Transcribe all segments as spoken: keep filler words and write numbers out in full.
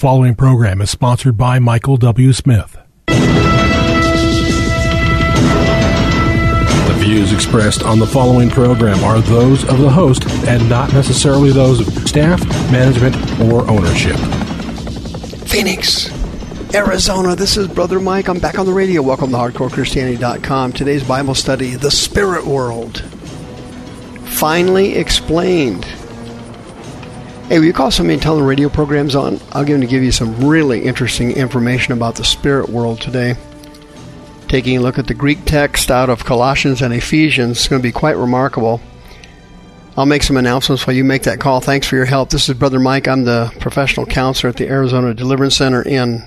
following program is sponsored by Michael W. Smith. The views expressed on the following program are those of the host and not necessarily those of staff, management, or ownership. Phoenix, Arizona, this is Brother Mike. I'm back on the radio. Welcome to hardcore christianity dot com. Today's Bible study, The Spirit World, Finally Explained. Hey, will you call somebody and tell them the radio program's on? I'm going to give you some really interesting information about the spirit world today. Taking a look at the Greek text out of Colossians and Ephesians, it's going to be quite remarkable. I'll make some announcements while you make that call. Thanks for your help. This is Brother Mike. I'm the professional counselor at the Arizona Deliverance Center in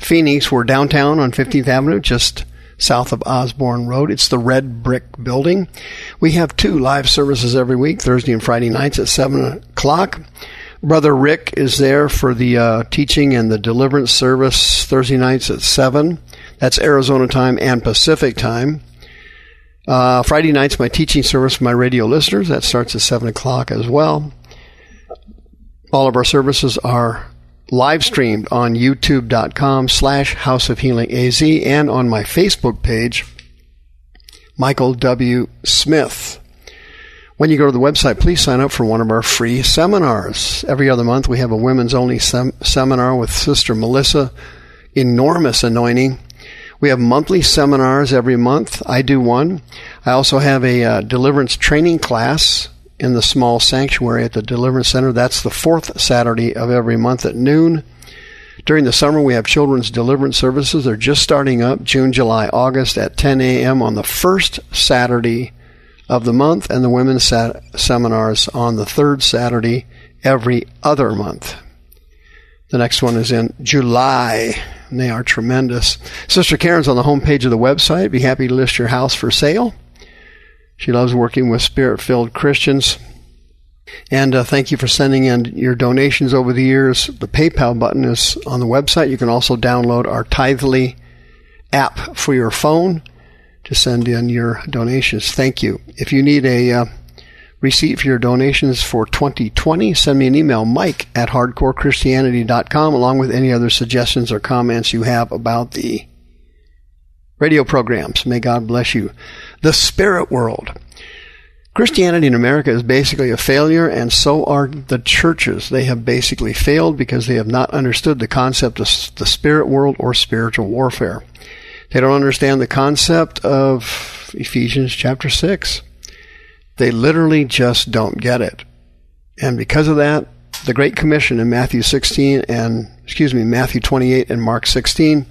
Phoenix. We're downtown on fifteenth avenue, just south of Osborne Road. It's the red brick building. We have two live services every week, Thursday and Friday nights at seven o'clock. Brother Rick is there for the uh, teaching and the deliverance service Thursday nights at seven. That's Arizona time and Pacific time. Uh, Friday nights, my teaching service for my radio listeners. That starts at seven o'clock as well. All of our services are live streamed on youtube.com slash House of Healing A Z and on my Facebook page, Michael W. Smith. When you go to the website, please sign up for one of our free seminars. Every other month, we have a women's-only sem- seminar with Sister Melissa, enormous anointing. We have monthly seminars every month. I do one. I also have a uh, deliverance training class in the small sanctuary at the Deliverance Center. That's the fourth Saturday of every month at noon. During the summer, we have children's deliverance services. They're just starting up June, July, August at ten a.m. on the first Saturday of the month, and the women's sat- seminars on the third Saturday every other month. The next one is in July, and they are tremendous. Sister Karen's on the homepage of the website. Be happy to list your house for sale. She loves working with Spirit-filled Christians. And uh, thank you for sending in your donations over the years. The PayPal button is on the website. You can also download our Tithely app for your phone to send in your donations. Thank you. If you need a uh, receipt for your donations for twenty twenty, send me an email, Mike at hardcore christianity dot com, along with any other suggestions or comments you have about the radio programs. May God bless you. The spirit world. Christianity in America is basically a failure, and so are the churches. They have basically failed because they have not understood the concept of the spirit world or spiritual warfare. They don't understand the concept of Ephesians chapter six. They literally just don't get it. And because of that, the Great Commission in Matthew sixteen and excuse me, Matthew twenty-eight and Mark sixteen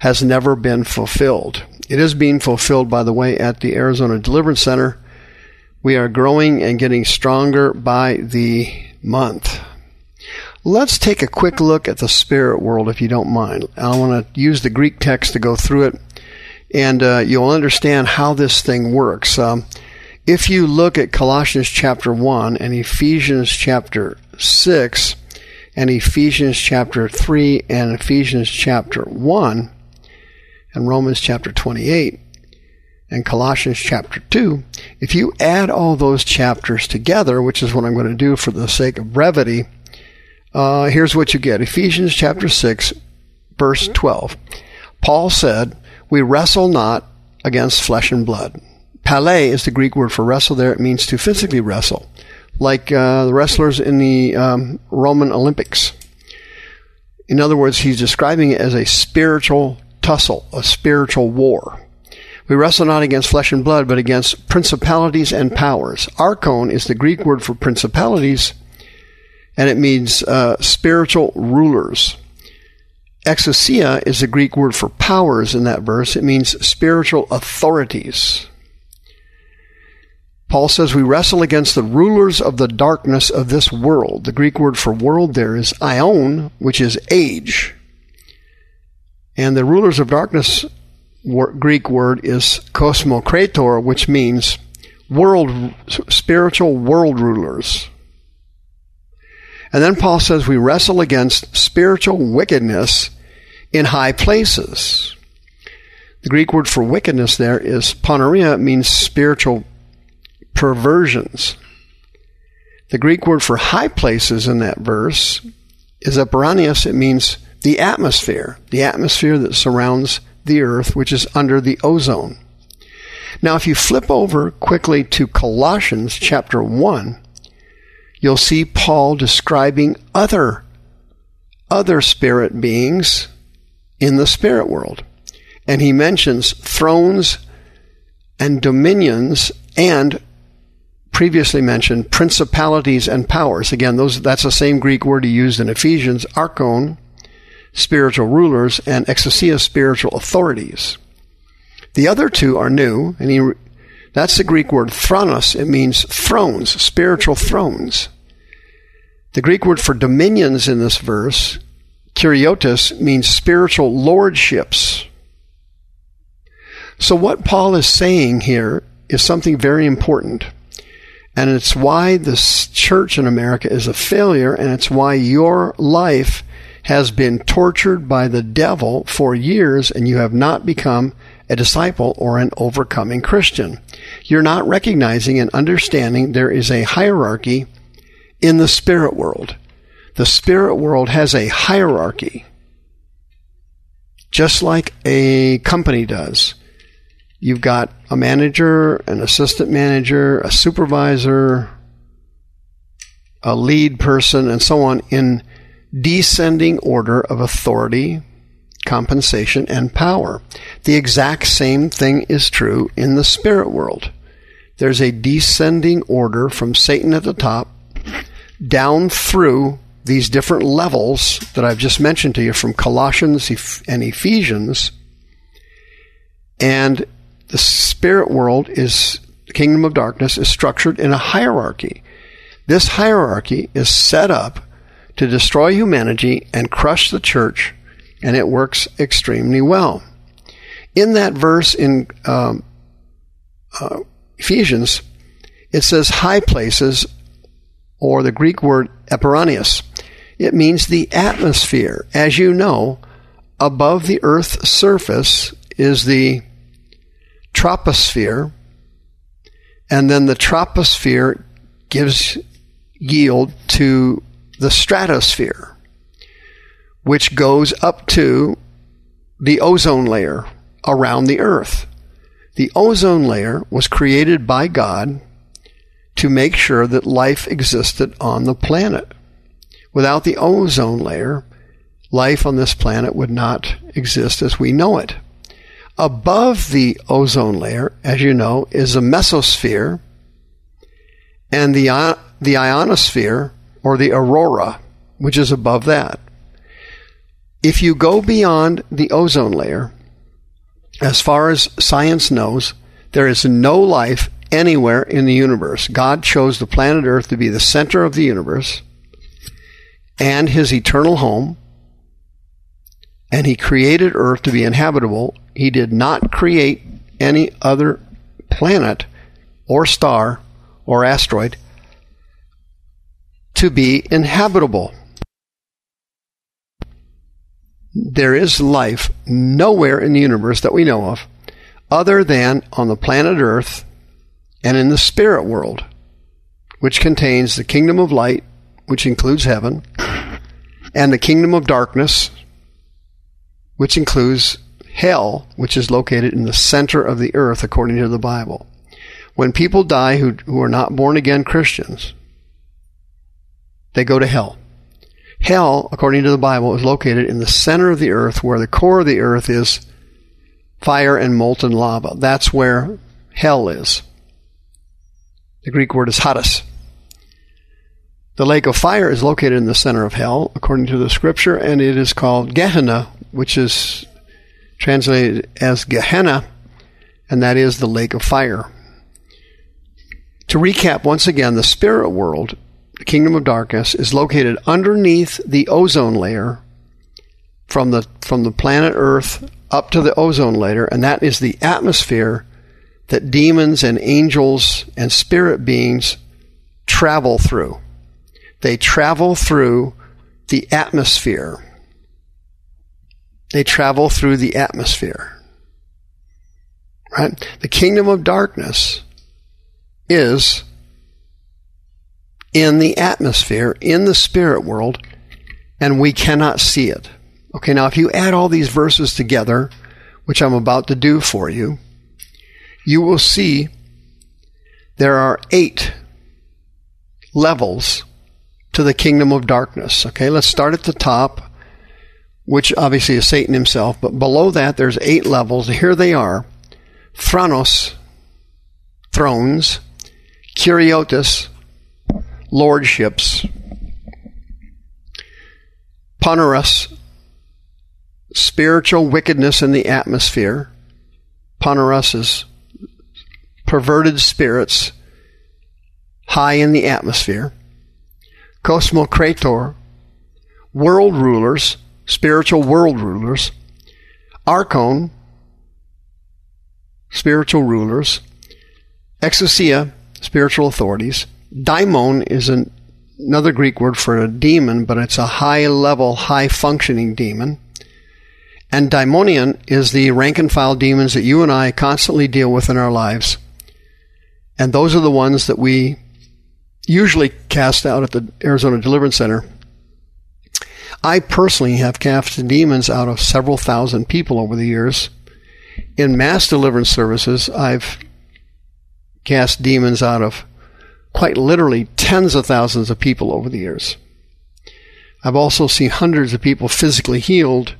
has never been fulfilled. It is being fulfilled, by the way, at the Arizona Deliverance Center. We are growing and getting stronger by the month. Let's take a quick look at the spirit world, if you don't mind. I want to use the Greek text to go through it, and uh, you'll understand how this thing works. Um, if you look at Colossians chapter one and Ephesians chapter six and Ephesians chapter three and Ephesians chapter one, and Romans chapter twenty-eight, and Colossians chapter two, if you add all those chapters together, which is what I'm going to do for the sake of brevity, uh, here's what you get. Ephesians chapter six, verse twelve. Paul said, "We wrestle not against flesh and blood." Pale is the Greek word for wrestle there. It means to physically wrestle, like uh, the wrestlers in the um, Roman Olympics. In other words, he's describing it as a spiritual tussle, a spiritual war. We wrestle not against flesh and blood, but against principalities and powers. Archon is the Greek word for principalities, and it means uh, spiritual rulers. Exousia is the Greek word for powers in that verse. It means spiritual authorities. Paul says we wrestle against the rulers of the darkness of this world. The Greek word for world there is aion, which is age. And the rulers of darkness, Greek word, is kosmokrator, which means world, spiritual world rulers. And then Paul says we wrestle against spiritual wickedness in high places. The Greek word for wickedness there is poneria. It means spiritual perversions. The Greek word for high places in that verse is eperanios. It means the atmosphere, the atmosphere that surrounds the earth, which is under the ozone. Now, if you flip over quickly to Colossians chapter one, you'll see Paul describing other, other spirit beings in the spirit world. And he mentions thrones and dominions and previously mentioned principalities and powers. Again, those that's the same Greek word he used in Ephesians, archon, spiritual rulers, and exousia, spiritual authorities. The other two are new, and he, that's the Greek word thronos. It means thrones, spiritual thrones. The Greek word for dominions in this verse, kyriotis, means spiritual lordships. So what Paul is saying here is something very important, and it's why this church in America is a failure, and it's why your life has been tortured by the devil for years, and you have not become a disciple or an overcoming Christian. You're not recognizing and understanding there is a hierarchy in the spirit world. The spirit world has a hierarchy, just like a company does. You've got a manager, an assistant manager, a supervisor, a lead person, and so on, in descending order of authority, compensation, and power. The exact same thing is true in the spirit world. There's a descending order from Satan at the top down through these different levels that I've just mentioned to you from Colossians and Ephesians, and the spirit world, is the kingdom of darkness, is structured in a hierarchy. This hierarchy is set up to destroy humanity and crush the church, and it works extremely well. In that verse in um, uh, Ephesians, it says high places, or the Greek word eperanios. It means the atmosphere. As you know, above the earth's surface is the troposphere, and then the troposphere gives yield to the stratosphere, which goes up to the ozone layer around the earth. The ozone layer was created by God to make sure that life existed on the planet. Without the ozone layer, life on this planet would not exist as we know it. Above the ozone layer, as you know, is the mesosphere and the the ionosphere, or the aurora, which is above that. If you go beyond the ozone layer, as far as science knows, there is no life anywhere in the universe. God chose the planet Earth to be the center of the universe and his eternal home, and he created Earth to be inhabitable. He did not create any other planet or star or asteroid to be inhabitable. There is life nowhere in the universe that we know of other than on the planet Earth and in the spirit world, which contains the kingdom of light, which includes heaven, and the kingdom of darkness, which includes hell, which is located in the center of the earth, according to the Bible. When people die who, who are not born again Christians, they go to hell. Hell, according to the Bible, is located in the center of the earth, where the core of the earth is fire and molten lava. That's where hell is. The Greek word is Hades. The lake of fire is located in the center of hell, according to the scripture, and it is called Gehenna, which is translated as Gehenna, and that is the lake of fire. To recap once again, the spirit world, the kingdom of darkness, is located underneath the ozone layer from the from the planet Earth up to the ozone layer, and that is the atmosphere that demons and angels and spirit beings travel through. They travel through the atmosphere. They travel through the atmosphere, right? The kingdom of darkness is in the atmosphere, in the spirit world, and we cannot see it. Okay, now if you add all these verses together, which I'm about to do for you, you will see there are eight levels to the kingdom of darkness. Okay, let's start at the top, which obviously is Satan himself, but below that there's eight levels. Here they are: thronos, thrones, kyriotis, lordships, poneria, spiritual wickedness in the atmosphere. Poneria is perverted spirits high in the atmosphere. Kosmokrator, world rulers, spiritual world rulers. Archon, spiritual rulers. Exousia, spiritual authorities. Daimon is an, another Greek word for a demon, but it's a high-level, high-functioning demon. And daimonion is the rank-and-file demons that you and I constantly deal with in our lives. And those are the ones that we usually cast out at the Arizona Deliverance Center. I personally have cast demons out of several thousand people over the years. In mass deliverance services, I've cast demons out of quite literally tens of thousands of people over the years. I've also seen hundreds of people physically healed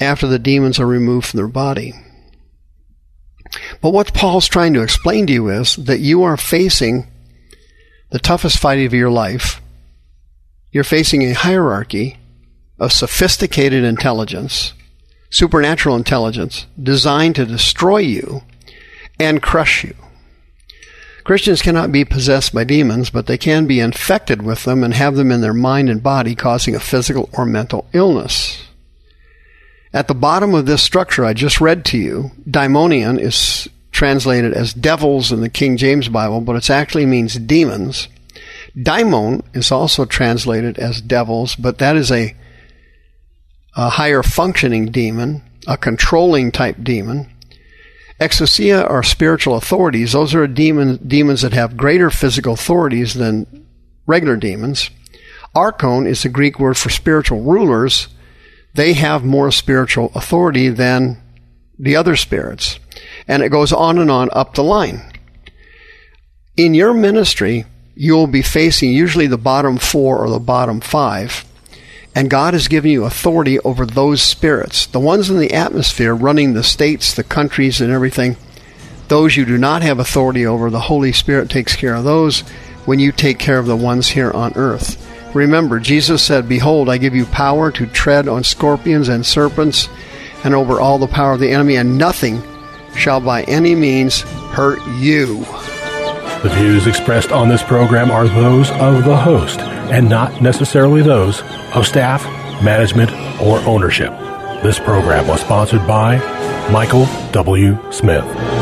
after the demons are removed from their body. But what Paul's trying to explain to you is that you are facing the toughest fight of your life. You're facing a hierarchy of sophisticated intelligence, supernatural intelligence, designed to destroy you and crush you. Christians cannot be possessed by demons, but they can be infected with them and have them in their mind and body, causing a physical or mental illness. At the bottom of this structure I just read to you, daimonion is translated as devils in the King James Bible, but it actually means demons. Daimon is also translated as devils, but that is a, a higher functioning demon, a controlling type demon. Exousia are spiritual authorities. Those are demon, demons that have greater physical authorities than regular demons. Archon is the Greek word for spiritual rulers. They have more spiritual authority than the other spirits. And it goes on and on up the line. In your ministry, you'll be facing usually the bottom four or the bottom five. And God has given you authority over those spirits. The ones in the atmosphere running the states, the countries, and everything, those you do not have authority over. The Holy Spirit takes care of those when you take care of the ones here on earth. Remember, Jesus said, "Behold, I give you power to tread on scorpions and serpents and over all the power of the enemy, and nothing shall by any means hurt you." The views expressed on this program are those of the host and not necessarily those of staff, management, or ownership. This program was sponsored by Michael W. Smith.